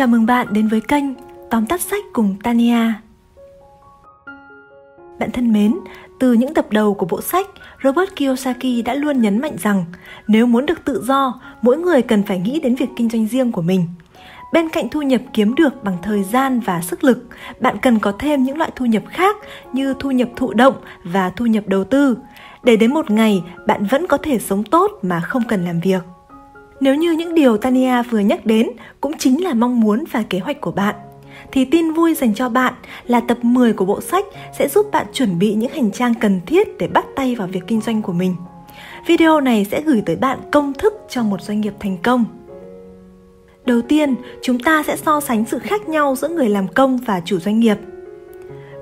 Chào mừng bạn đến với kênh Tóm tắt sách cùng Tania. Bạn thân mến, từ những tập đầu của bộ sách, Robert Kiyosaki đã luôn nhấn mạnh rằng nếu muốn được tự do, mỗi người cần phải nghĩ đến việc kinh doanh riêng của mình. Bên cạnh thu nhập kiếm được bằng thời gian và sức lực, bạn cần có thêm những loại thu nhập khác như thu nhập thụ động và thu nhập đầu tư, để đến một ngày bạn vẫn có thể sống tốt mà không cần làm việc. Nếu như những điều Tania vừa nhắc đến cũng chính là mong muốn và kế hoạch của bạn, thì tin vui dành cho bạn là tập 10 của bộ sách sẽ giúp bạn chuẩn bị những hành trang cần thiết để bắt tay vào việc kinh doanh của mình. Video này sẽ gửi tới bạn công thức cho một doanh nghiệp thành công. Đầu tiên, chúng ta sẽ so sánh sự khác nhau giữa người làm công và chủ doanh nghiệp.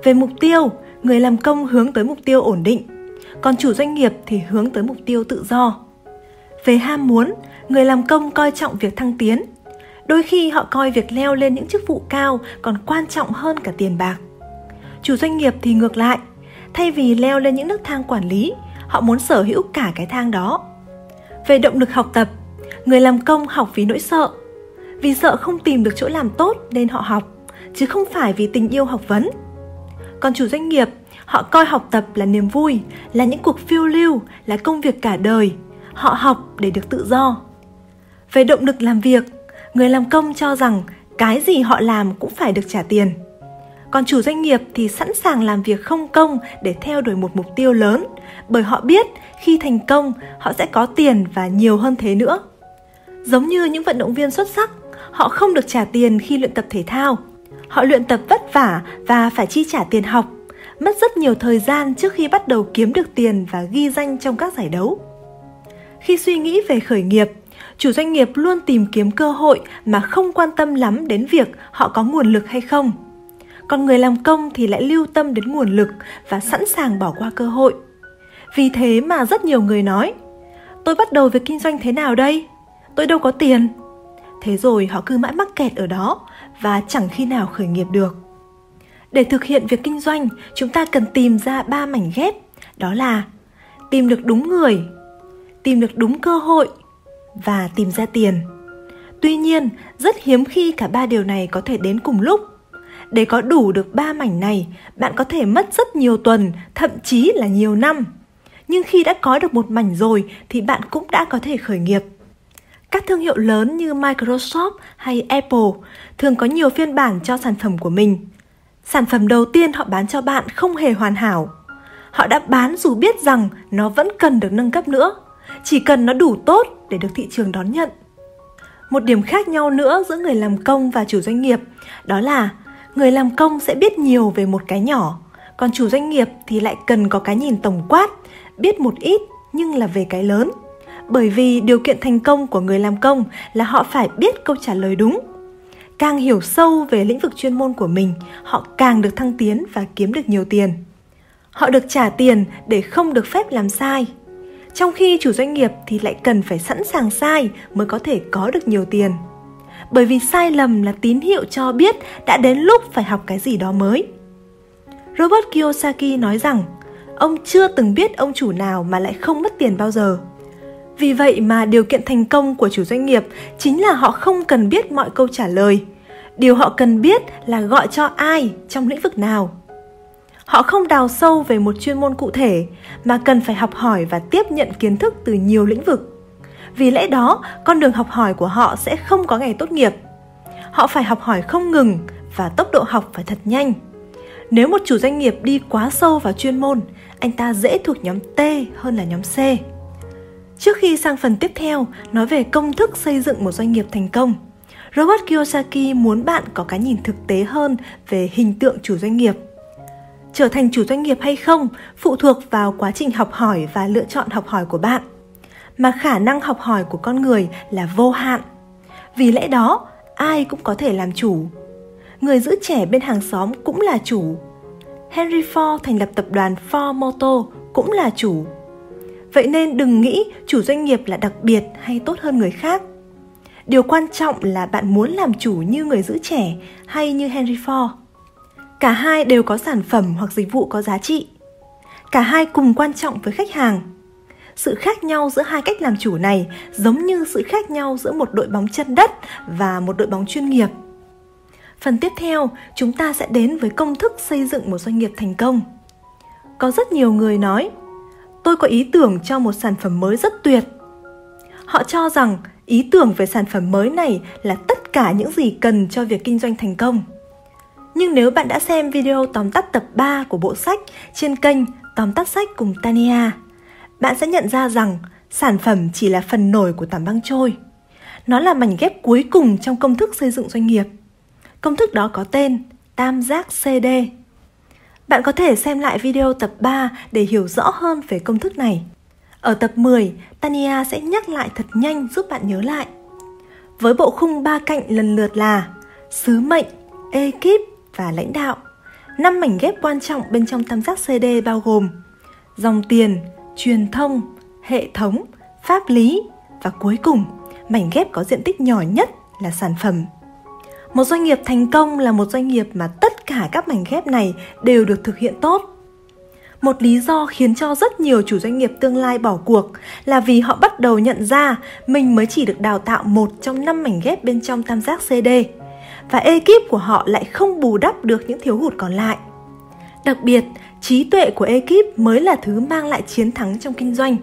Về mục tiêu, người làm công hướng tới mục tiêu ổn định, còn chủ doanh nghiệp thì hướng tới mục tiêu tự do. Về ham muốn, người làm công coi trọng việc thăng tiến. Đôi khi họ coi việc leo lên những chức vụ cao còn quan trọng hơn cả tiền bạc. Chủ doanh nghiệp thì ngược lại, thay vì leo lên những nấc thang quản lý, họ muốn sở hữu cả cái thang đó. Về động lực học tập, người làm công học vì nỗi sợ. Vì sợ không tìm được chỗ làm tốt nên họ học, chứ không phải vì tình yêu học vấn. Còn chủ doanh nghiệp, họ coi học tập là niềm vui, là những cuộc phiêu lưu, là công việc cả đời. Họ học để được tự do. Về động lực làm việc, người làm công cho rằng cái gì họ làm cũng phải được trả tiền. Còn chủ doanh nghiệp thì sẵn sàng làm việc không công để theo đuổi một mục tiêu lớn, bởi họ biết khi thành công họ sẽ có tiền và nhiều hơn thế nữa. Giống như những vận động viên xuất sắc, họ không được trả tiền khi luyện tập thể thao. Họ luyện tập vất vả và phải chi trả tiền học, mất rất nhiều thời gian trước khi bắt đầu kiếm được tiền và ghi danh trong các giải đấu. Khi suy nghĩ về khởi nghiệp, chủ doanh nghiệp luôn tìm kiếm cơ hội mà không quan tâm lắm đến việc họ có nguồn lực hay không. Còn người làm công thì lại lưu tâm đến nguồn lực và sẵn sàng bỏ qua cơ hội. Vì thế mà rất nhiều người nói, tôi bắt đầu việc kinh doanh thế nào đây? Tôi đâu có tiền. Thế rồi họ cứ mãi mắc kẹt ở đó và chẳng khi nào khởi nghiệp được. Để thực hiện việc kinh doanh, chúng ta cần tìm ra 3 mảnh ghép, đó là tìm được đúng người, tìm được đúng cơ hội và tìm ra tiền. Tuy nhiên, rất hiếm khi cả 3 điều này có thể đến cùng lúc. Để có đủ được 3 mảnh này, bạn có thể mất rất nhiều tuần, thậm chí là nhiều năm. Nhưng khi đã có được một mảnh rồi thì bạn cũng đã có thể khởi nghiệp. Các thương hiệu lớn như Microsoft hay Apple thường có nhiều phiên bản cho sản phẩm của mình. Sản phẩm đầu tiên họ bán cho bạn không hề hoàn hảo. Họ đã bán dù biết rằng nó vẫn cần được nâng cấp nữa, chỉ cần nó đủ tốt để được thị trường đón nhận. Một điểm khác nhau nữa giữa người làm công và chủ doanh nghiệp đó là người làm công sẽ biết nhiều về một cái nhỏ, còn chủ doanh nghiệp thì lại cần có cái nhìn tổng quát, biết một ít nhưng là về cái lớn. Bởi vì điều kiện thành công của người làm công là họ phải biết câu trả lời đúng. Càng hiểu sâu về lĩnh vực chuyên môn của mình, họ càng được thăng tiến và kiếm được nhiều tiền. Họ được trả tiền để không được phép làm sai. Trong khi chủ doanh nghiệp thì lại cần phải sẵn sàng sai mới có thể có được nhiều tiền. Bởi vì sai lầm là tín hiệu cho biết đã đến lúc phải học cái gì đó mới. Robert Kiyosaki nói rằng, ông chưa từng biết ông chủ nào mà lại không mất tiền bao giờ. Vì vậy mà điều kiện thành công của chủ doanh nghiệp chính là họ không cần biết mọi câu trả lời. Điều họ cần biết là gọi cho ai, trong lĩnh vực nào. Họ không đào sâu về một chuyên môn cụ thể, mà cần phải học hỏi và tiếp nhận kiến thức từ nhiều lĩnh vực. Vì lẽ đó, con đường học hỏi của họ sẽ không có ngày tốt nghiệp. Họ phải học hỏi không ngừng và tốc độ học phải thật nhanh. Nếu một chủ doanh nghiệp đi quá sâu vào chuyên môn, anh ta dễ thuộc nhóm T hơn là nhóm C. Trước khi sang phần tiếp theo, nói về công thức xây dựng một doanh nghiệp thành công, Robert Kiyosaki muốn bạn có cái nhìn thực tế hơn về hình tượng chủ doanh nghiệp. Trở thành chủ doanh nghiệp hay không phụ thuộc vào quá trình học hỏi và lựa chọn học hỏi của bạn, mà khả năng học hỏi của con người là vô hạn. Vì lẽ đó, ai cũng có thể làm chủ. Người giữ trẻ bên hàng xóm cũng là chủ. Henry Ford thành lập tập đoàn Ford Motor cũng là chủ. Vậy nên đừng nghĩ chủ doanh nghiệp là đặc biệt hay tốt hơn người khác. Điều quan trọng là bạn muốn làm chủ như người giữ trẻ hay như Henry Ford. Cả hai đều có sản phẩm hoặc dịch vụ có giá trị. Cả hai cùng quan trọng với khách hàng. Sự khác nhau giữa hai cách làm chủ này giống như sự khác nhau giữa một đội bóng chân đất và một đội bóng chuyên nghiệp. Phần tiếp theo, chúng ta sẽ đến với công thức xây dựng một doanh nghiệp thành công. Có rất nhiều người nói, tôi có ý tưởng cho một sản phẩm mới rất tuyệt. Họ cho rằng ý tưởng về sản phẩm mới này là tất cả những gì cần cho việc kinh doanh thành công. Nhưng nếu bạn đã xem video tóm tắt tập 3 của bộ sách trên kênh Tóm tắt sách cùng Tania, bạn sẽ nhận ra rằng sản phẩm chỉ là phần nổi của tảng băng trôi. Nó là mảnh ghép cuối cùng trong công thức xây dựng doanh nghiệp. Công thức đó có tên tam giác CD. Bạn có thể xem lại video tập 3 để hiểu rõ hơn về công thức này. Ở tập 10, Tania sẽ nhắc lại thật nhanh giúp bạn nhớ lại. Với bộ khung 3 cạnh lần lượt là sứ mệnh, ekip và lãnh đạo. 5 mảnh ghép quan trọng bên trong tam giác CD bao gồm dòng tiền, truyền thông, hệ thống, pháp lý và cuối cùng, mảnh ghép có diện tích nhỏ nhất là sản phẩm. Một doanh nghiệp thành công là một doanh nghiệp mà tất cả các mảnh ghép này đều được thực hiện tốt. Một lý do khiến cho rất nhiều chủ doanh nghiệp tương lai bỏ cuộc là vì họ bắt đầu nhận ra mình mới chỉ được đào tạo một trong 5 mảnh ghép bên trong tam giác CD và ekip của họ lại không bù đắp được những thiếu hụt còn lại. Đặc biệt, trí tuệ của ekip mới là thứ mang lại chiến thắng trong kinh doanh.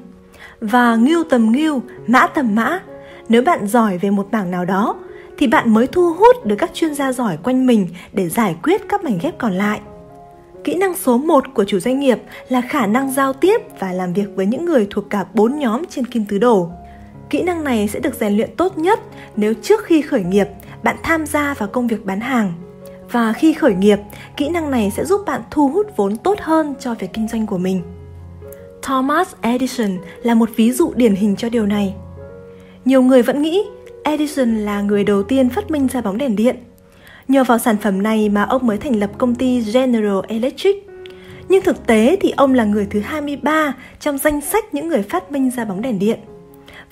Và ngưu tầm ngưu, mã tầm mã, nếu bạn giỏi về một mảng nào đó thì bạn mới thu hút được các chuyên gia giỏi quanh mình để giải quyết các mảnh ghép còn lại. Kỹ năng số 1 của chủ doanh nghiệp là khả năng giao tiếp và làm việc với những người thuộc cả 4 nhóm trên kim tứ đổ. Kỹ năng này sẽ được rèn luyện tốt nhất nếu trước khi khởi nghiệp bạn tham gia vào công việc bán hàng. Và khi khởi nghiệp, kỹ năng này sẽ giúp bạn thu hút vốn tốt hơn cho việc kinh doanh của mình. Thomas Edison là một ví dụ điển hình cho điều này. Nhiều người vẫn nghĩ Edison là người đầu tiên phát minh ra bóng đèn điện. Nhờ vào sản phẩm này mà ông mới thành lập công ty General Electric. Nhưng thực tế thì ông là người thứ 23 trong danh sách những người phát minh ra bóng đèn điện.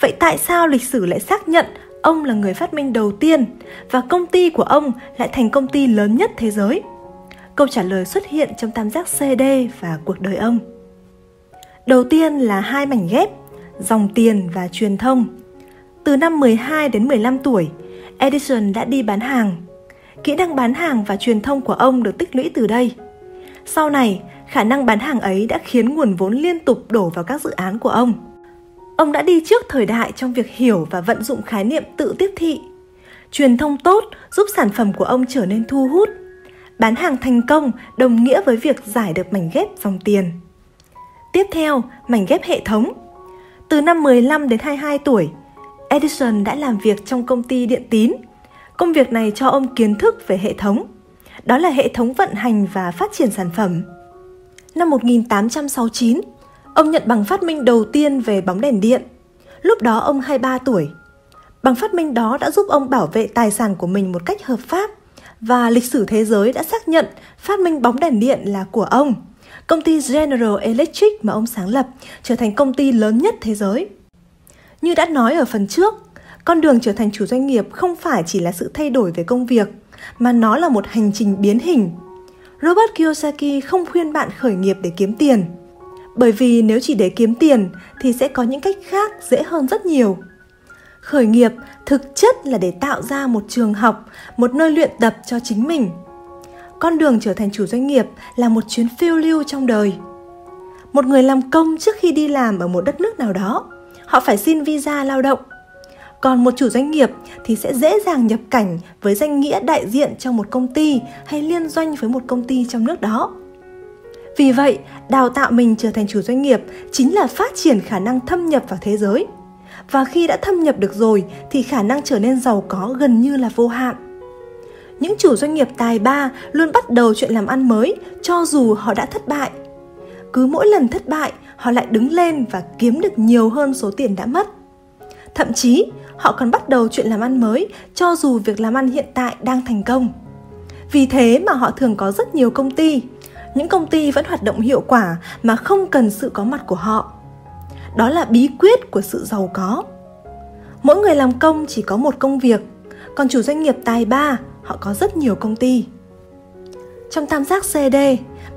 Vậy tại sao lịch sử lại xác nhận ông là người phát minh đầu tiên và công ty của ông lại thành công ty lớn nhất thế giới? Câu trả lời xuất hiện trong tam giác CD và cuộc đời ông. Đầu tiên là 2 mảnh ghép, dòng tiền và truyền thông. Từ năm 12 đến 15 tuổi, Edison đã đi bán hàng. Kỹ năng bán hàng và truyền thông của ông được tích lũy từ đây. Sau này, khả năng bán hàng ấy đã khiến nguồn vốn liên tục đổ vào các dự án của ông. Ông đã đi trước thời đại trong việc hiểu và vận dụng khái niệm tự tiếp thị. Truyền thông tốt giúp sản phẩm của ông trở nên thu hút. Bán hàng thành công đồng nghĩa với việc giải được mảnh ghép dòng tiền. Tiếp theo, mảnh ghép hệ thống. Từ năm 15 đến 22 tuổi, Edison đã làm việc trong công ty điện tín. Công việc này cho ông kiến thức về hệ thống. Đó là hệ thống vận hành và phát triển sản phẩm. Năm 1869, ông nhận bằng phát minh đầu tiên về bóng đèn điện. Lúc đó ông 23 tuổi. Bằng phát minh đó đã giúp ông bảo vệ tài sản của mình một cách hợp pháp và lịch sử thế giới đã xác nhận phát minh bóng đèn điện là của ông. Công ty General Electric mà ông sáng lập trở thành công ty lớn nhất thế giới. Như đã nói ở phần trước, con đường trở thành chủ doanh nghiệp không phải chỉ là sự thay đổi về công việc, mà nó là một hành trình biến hình. Robert Kiyosaki không khuyên bạn khởi nghiệp để kiếm tiền, bởi vì nếu chỉ để kiếm tiền thì sẽ có những cách khác dễ hơn rất nhiều. Khởi nghiệp thực chất là để tạo ra một trường học, một nơi luyện tập cho chính mình. Con đường trở thành chủ doanh nghiệp là một chuyến phiêu lưu trong đời. Một người làm công trước khi đi làm ở một đất nước nào đó, họ phải xin visa lao động. Còn một chủ doanh nghiệp thì sẽ dễ dàng nhập cảnh với danh nghĩa đại diện trong một công ty hay liên doanh với một công ty trong nước đó. Vì vậy, đào tạo mình trở thành chủ doanh nghiệp chính là phát triển khả năng thâm nhập vào thế giới. Và khi đã thâm nhập được rồi thì khả năng trở nên giàu có gần như là vô hạn. Những chủ doanh nghiệp tài ba luôn bắt đầu chuyện làm ăn mới cho dù họ đã thất bại. Cứ mỗi lần thất bại, họ lại đứng lên và kiếm được nhiều hơn số tiền đã mất. Thậm chí, họ còn bắt đầu chuyện làm ăn mới cho dù việc làm ăn hiện tại đang thành công. Vì thế mà họ thường có rất nhiều công ty. Những công ty vẫn hoạt động hiệu quả mà không cần sự có mặt của họ. Đó là bí quyết của sự giàu có. Mỗi người làm công chỉ có một công việc, còn chủ doanh nghiệp tài ba, họ có rất nhiều công ty. Trong tam giác CD,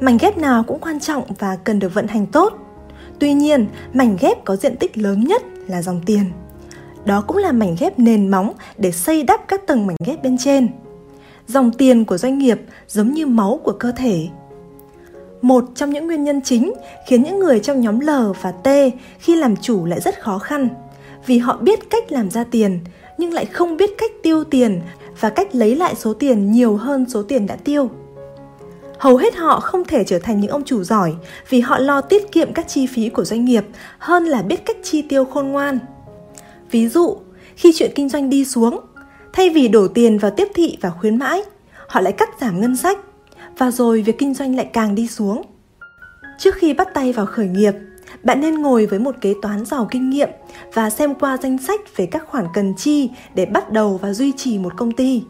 mảnh ghép nào cũng quan trọng và cần được vận hành tốt. Tuy nhiên, mảnh ghép có diện tích lớn nhất là dòng tiền. Đó cũng là mảnh ghép nền móng để xây đắp các tầng mảnh ghép bên trên. Dòng tiền của doanh nghiệp giống như máu của cơ thể. Một trong những nguyên nhân chính khiến những người trong nhóm L và T khi làm chủ lại rất khó khăn, vì họ biết cách làm ra tiền nhưng lại không biết cách tiêu tiền và cách lấy lại số tiền nhiều hơn số tiền đã tiêu. Hầu hết họ không thể trở thành những ông chủ giỏi vì họ lo tiết kiệm các chi phí của doanh nghiệp hơn là biết cách chi tiêu khôn ngoan. Ví dụ, khi chuyện kinh doanh đi xuống, thay vì đổ tiền vào tiếp thị và khuyến mãi, họ lại cắt giảm ngân sách, và rồi việc kinh doanh lại càng đi xuống. Trước khi bắt tay vào khởi nghiệp, bạn nên ngồi với một kế toán giàu kinh nghiệm và xem qua danh sách về các khoản cần chi để bắt đầu và duy trì một công ty.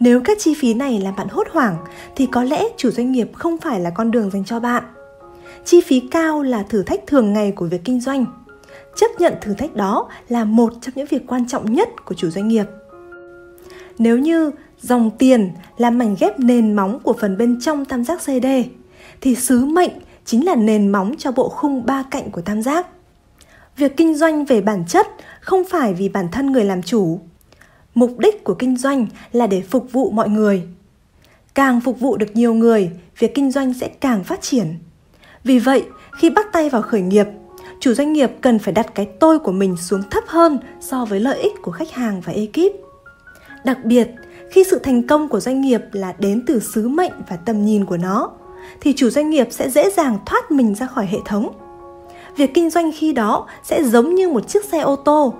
Nếu các chi phí này làm bạn hốt hoảng thì có lẽ chủ doanh nghiệp không phải là con đường dành cho bạn. Chi phí cao là thử thách thường ngày của việc kinh doanh. Chấp nhận thử thách đó là một trong những việc quan trọng nhất của chủ doanh nghiệp. Nếu như dòng tiền là mảnh ghép nền móng của phần bên trong tam giác CD, thì sứ mệnh chính là nền móng cho bộ khung ba cạnh của tam giác. Việc kinh doanh về bản chất không phải vì bản thân người làm chủ. Mục đích của kinh doanh là để phục vụ mọi người. Càng phục vụ được nhiều người, việc kinh doanh sẽ càng phát triển. Vì vậy, khi bắt tay vào khởi nghiệp, chủ doanh nghiệp cần phải đặt cái tôi của mình xuống thấp hơn so với lợi ích của khách hàng và ekip. Đặc biệt, khi sự thành công của doanh nghiệp là đến từ sứ mệnh và tầm nhìn của nó, thì chủ doanh nghiệp sẽ dễ dàng thoát mình ra khỏi hệ thống. Việc kinh doanh khi đó sẽ giống như một chiếc xe ô tô,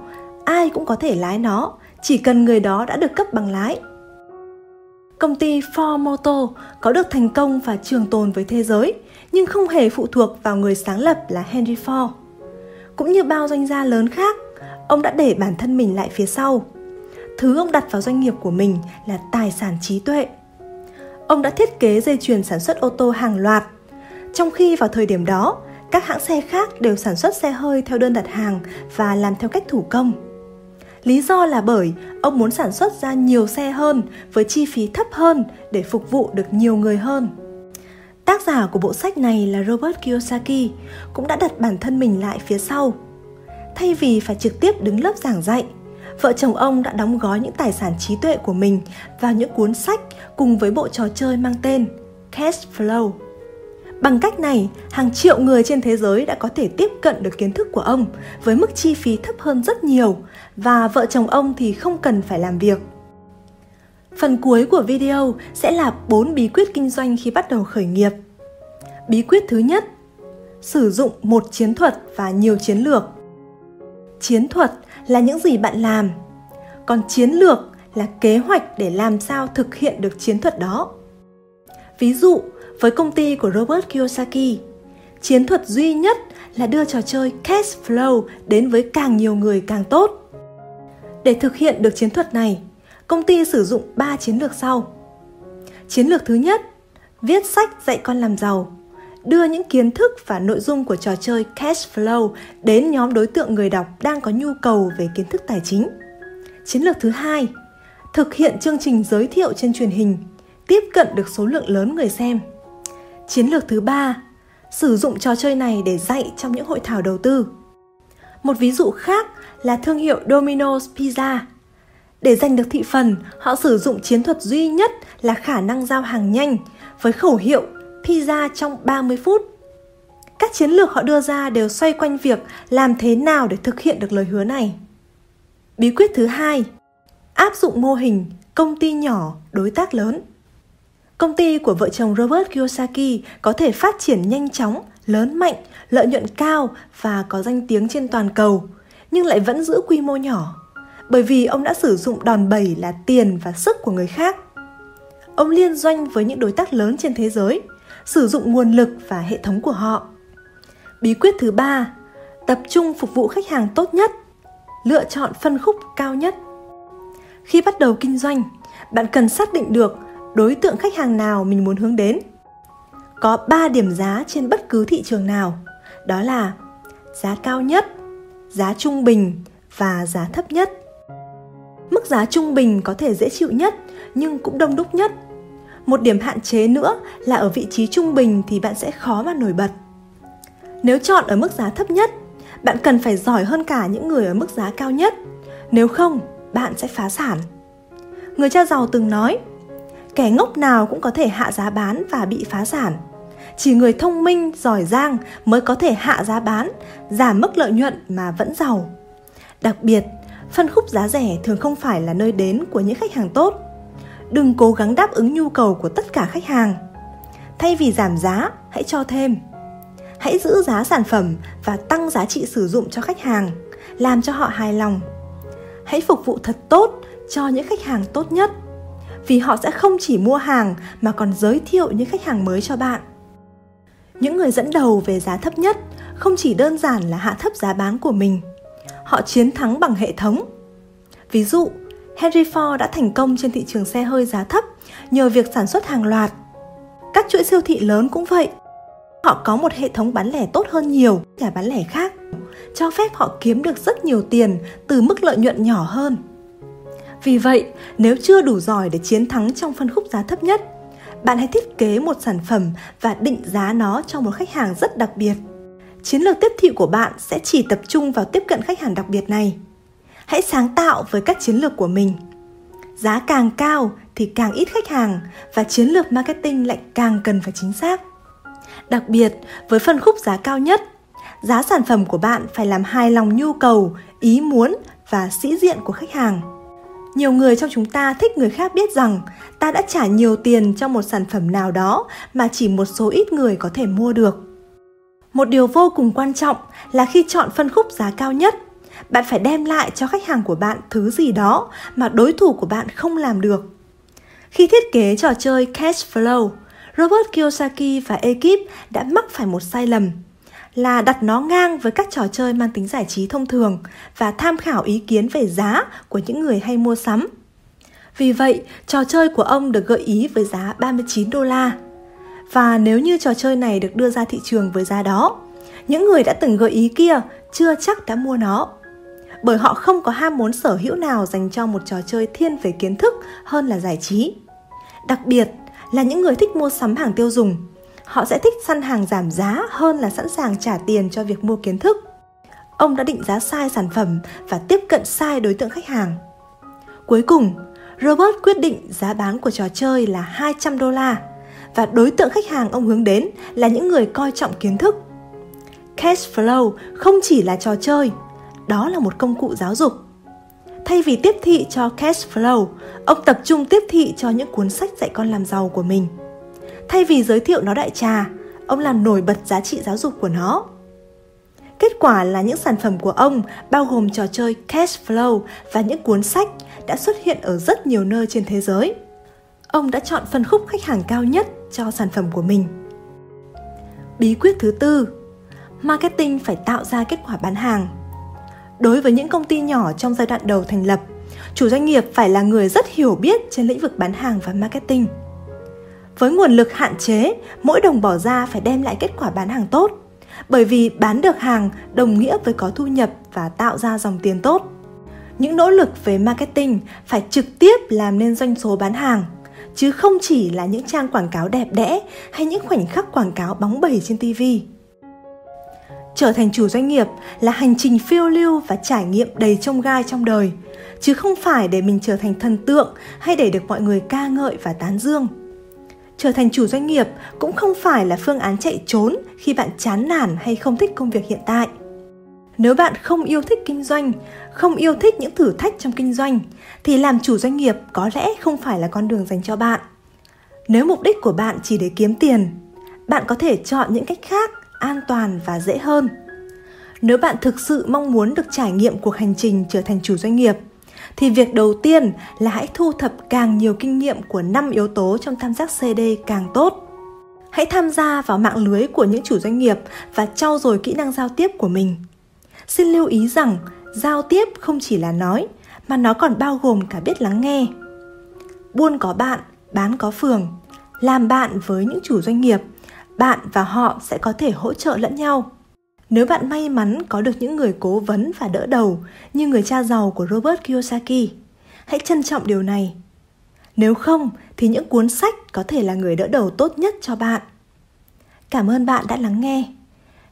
ai cũng có thể lái nó, chỉ cần người đó đã được cấp bằng lái. Công ty Ford Motor có được thành công và trường tồn với thế giới, nhưng không hề phụ thuộc vào người sáng lập là Henry Ford. Cũng như bao doanh gia lớn khác, ông đã để bản thân mình lại phía sau. Thứ ông đặt vào doanh nghiệp của mình là tài sản trí tuệ. Ông đã thiết kế dây chuyền sản xuất ô tô hàng loạt, trong khi vào thời điểm đó, các hãng xe khác đều sản xuất xe hơi theo đơn đặt hàng và làm theo cách thủ công. Lý do là bởi ông muốn sản xuất ra nhiều xe hơn với chi phí thấp hơn để phục vụ được nhiều người hơn. Tác giả của bộ sách này là Robert Kiyosaki cũng đã đặt bản thân mình lại phía sau. Thay vì phải trực tiếp đứng lớp giảng dạy, vợ chồng ông đã đóng gói những tài sản trí tuệ của mình vào những cuốn sách cùng với bộ trò chơi mang tên Cash Flow. Bằng cách này, hàng triệu người trên thế giới đã có thể tiếp cận được kiến thức của ông với mức chi phí thấp hơn rất nhiều, và vợ chồng ông thì không cần phải làm việc. Phần cuối của video sẽ là 4 bí quyết kinh doanh khi bắt đầu khởi nghiệp. Bí quyết thứ nhất, sử dụng một chiến thuật và nhiều chiến lược. Chiến thuật là những gì bạn làm, còn chiến lược là kế hoạch để làm sao thực hiện được chiến thuật đó. Ví dụ, với công ty của Robert Kiyosaki, chiến thuật duy nhất là đưa trò chơi Cash Flow đến với càng nhiều người càng tốt. Để thực hiện được chiến thuật này, công ty sử dụng 3 chiến lược sau. Chiến lược thứ nhất, viết sách dạy con làm giàu, đưa những kiến thức và nội dung của trò chơi Cash Flow đến nhóm đối tượng người đọc đang có nhu cầu về kiến thức tài chính. Chiến lược thứ hai, thực hiện chương trình giới thiệu trên truyền hình, tiếp cận được số lượng lớn người xem. Chiến lược thứ ba, sử dụng trò chơi này để dạy trong những hội thảo đầu tư. Một ví dụ khác là thương hiệu Domino's Pizza. Để giành được thị phần, họ sử dụng chiến thuật duy nhất là khả năng giao hàng nhanh với khẩu hiệu pizza trong 30 phút. Các chiến lược họ đưa ra đều xoay quanh việc làm thế nào để thực hiện được lời hứa này. Bí quyết thứ hai, áp dụng mô hình công ty nhỏ, đối tác lớn. Công ty của vợ chồng Robert Kiyosaki có thể phát triển nhanh chóng, lớn mạnh, lợi nhuận cao và có danh tiếng trên toàn cầu, nhưng lại vẫn giữ quy mô nhỏ, bởi vì ông đã sử dụng đòn bẩy là tiền và sức của người khác. Ông liên doanh với những đối tác lớn trên thế giới, sử dụng nguồn lực và hệ thống của họ. Bí quyết thứ ba, tập trung phục vụ khách hàng tốt nhất, lựa chọn phân khúc cao nhất. Khi bắt đầu kinh doanh, bạn cần xác định được đối tượng khách hàng nào mình muốn hướng đến. Có 3 điểm giá trên bất cứ thị trường nào, đó là giá cao nhất, giá trung bình và giá thấp nhất. Mức giá trung bình có thể dễ chịu nhất nhưng cũng đông đúc nhất. Một điểm hạn chế nữa là ở vị trí trung bình thì bạn sẽ khó mà nổi bật. Nếu chọn ở mức giá thấp nhất, bạn cần phải giỏi hơn cả những người ở mức giá cao nhất, nếu không, bạn sẽ phá sản. Người cha giàu từng nói, Kẻ ngốc nào cũng có thể hạ giá bán và bị phá sản. Chỉ người thông minh, giỏi giang mới có thể hạ giá bán, giảm mức lợi nhuận mà vẫn giàu. Đặc biệt, phân khúc giá rẻ thường không phải là nơi đến của những khách hàng tốt. Đừng cố gắng đáp ứng nhu cầu của tất cả khách hàng. Thay vì giảm giá, hãy cho thêm. Hãy giữ giá sản phẩm và tăng giá trị sử dụng cho khách hàng, làm cho họ hài lòng. Hãy phục vụ thật tốt cho những khách hàng tốt nhất, vì họ sẽ không chỉ mua hàng mà còn giới thiệu những khách hàng mới cho bạn. Những người dẫn đầu về giá thấp nhất không chỉ đơn giản là hạ thấp giá bán của mình, họ chiến thắng bằng hệ thống. Ví dụ, Henry Ford đã thành công trên thị trường xe hơi giá thấp nhờ việc sản xuất hàng loạt. Các chuỗi siêu thị lớn cũng vậy. Họ có một hệ thống bán lẻ tốt hơn nhiều nhà bán lẻ khác, cho phép họ kiếm được rất nhiều tiền từ mức lợi nhuận nhỏ hơn. Vì vậy, nếu chưa đủ giỏi để chiến thắng trong phân khúc giá thấp nhất, bạn hãy thiết kế một sản phẩm và định giá nó cho một khách hàng rất đặc biệt. Chiến lược tiếp thị của bạn sẽ chỉ tập trung vào tiếp cận khách hàng đặc biệt này. Hãy sáng tạo với các chiến lược của mình. Giá càng cao thì càng ít khách hàng và chiến lược marketing lại càng cần phải chính xác. Đặc biệt, với phân khúc giá cao nhất, giá sản phẩm của bạn phải làm hài lòng nhu cầu, ý muốn và sĩ diện của khách hàng. Nhiều người trong chúng ta thích người khác biết rằng ta đã trả nhiều tiền cho một sản phẩm nào đó mà chỉ một số ít người có thể mua được. Một điều vô cùng quan trọng là khi chọn phân khúc giá cao nhất, bạn phải đem lại cho khách hàng của bạn thứ gì đó mà đối thủ của bạn không làm được. Khi thiết kế trò chơi Cash Flow, Robert Kiyosaki và ekip đã mắc phải một sai lầm là đặt nó ngang với các trò chơi mang tính giải trí thông thường và tham khảo ý kiến về giá của những người hay mua sắm. Vì vậy, trò chơi của ông được gợi ý với giá $39. Và nếu như trò chơi này được đưa ra thị trường với giá đó, những người đã từng gợi ý kia chưa chắc đã mua nó, bởi họ không có ham muốn sở hữu nào dành cho một trò chơi thiên về kiến thức hơn là giải trí. Đặc biệt là những người thích mua sắm hàng tiêu dùng, họ sẽ thích săn hàng giảm giá hơn là sẵn sàng trả tiền cho việc mua kiến thức. Ông đã định giá sai sản phẩm và tiếp cận sai đối tượng khách hàng. Cuối cùng, Robert quyết định giá bán của trò chơi là $200 và đối tượng khách hàng ông hướng đến là những người coi trọng kiến thức. Cash Flow không chỉ là trò chơi, đó là một công cụ giáo dục. Thay vì tiếp thị cho Cash Flow, ông tập trung tiếp thị cho những cuốn sách dạy con làm giàu của mình. Thay vì giới thiệu nó đại trà, ông làm nổi bật giá trị giáo dục của nó. Kết quả là những sản phẩm của ông, bao gồm trò chơi Cash Flow và những cuốn sách, đã xuất hiện ở rất nhiều nơi trên thế giới. Ông đã chọn phân khúc khách hàng cao nhất cho sản phẩm của mình. Bí quyết thứ tư, marketing phải tạo ra kết quả bán hàng. Đối với những công ty nhỏ trong giai đoạn đầu thành lập, chủ doanh nghiệp phải là người rất hiểu biết trên lĩnh vực bán hàng và marketing. Với nguồn lực hạn chế, mỗi đồng bỏ ra phải đem lại kết quả bán hàng tốt, bởi vì bán được hàng đồng nghĩa với có thu nhập và tạo ra dòng tiền tốt. Những nỗ lực về marketing phải trực tiếp làm nên doanh số bán hàng, chứ không chỉ là những trang quảng cáo đẹp đẽ hay những khoảnh khắc quảng cáo bóng bẩy trên TV. Trở thành chủ doanh nghiệp là hành trình phiêu lưu và trải nghiệm đầy chông gai trong đời, chứ không phải để mình trở thành thần tượng hay để được mọi người ca ngợi và tán dương. Trở thành chủ doanh nghiệp cũng không phải là phương án chạy trốn khi bạn chán nản hay không thích công việc hiện tại. Nếu bạn không yêu thích kinh doanh, không yêu thích những thử thách trong kinh doanh, thì làm chủ doanh nghiệp có lẽ không phải là con đường dành cho bạn. Nếu mục đích của bạn chỉ để kiếm tiền, bạn có thể chọn những cách khác, an toàn và dễ hơn. Nếu bạn thực sự mong muốn được trải nghiệm cuộc hành trình trở thành chủ doanh nghiệp, thì việc đầu tiên là hãy thu thập càng nhiều kinh nghiệm của 5 yếu tố trong tam giác CD càng tốt. Hãy tham gia vào mạng lưới của những chủ doanh nghiệp và trau dồi kỹ năng giao tiếp của mình. Xin lưu ý rằng giao tiếp không chỉ là nói, mà nó còn bao gồm cả biết lắng nghe. Buôn có bạn, bán có phường. Làm bạn với những chủ doanh nghiệp, bạn và họ sẽ có thể hỗ trợ lẫn nhau. Nếu bạn may mắn có được những người cố vấn và đỡ đầu như người cha giàu của Robert Kiyosaki, hãy trân trọng điều này. Nếu không, thì những cuốn sách có thể là người đỡ đầu tốt nhất cho bạn. Cảm ơn bạn đã lắng nghe.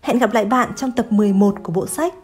Hẹn gặp lại bạn trong tập 11 của bộ sách.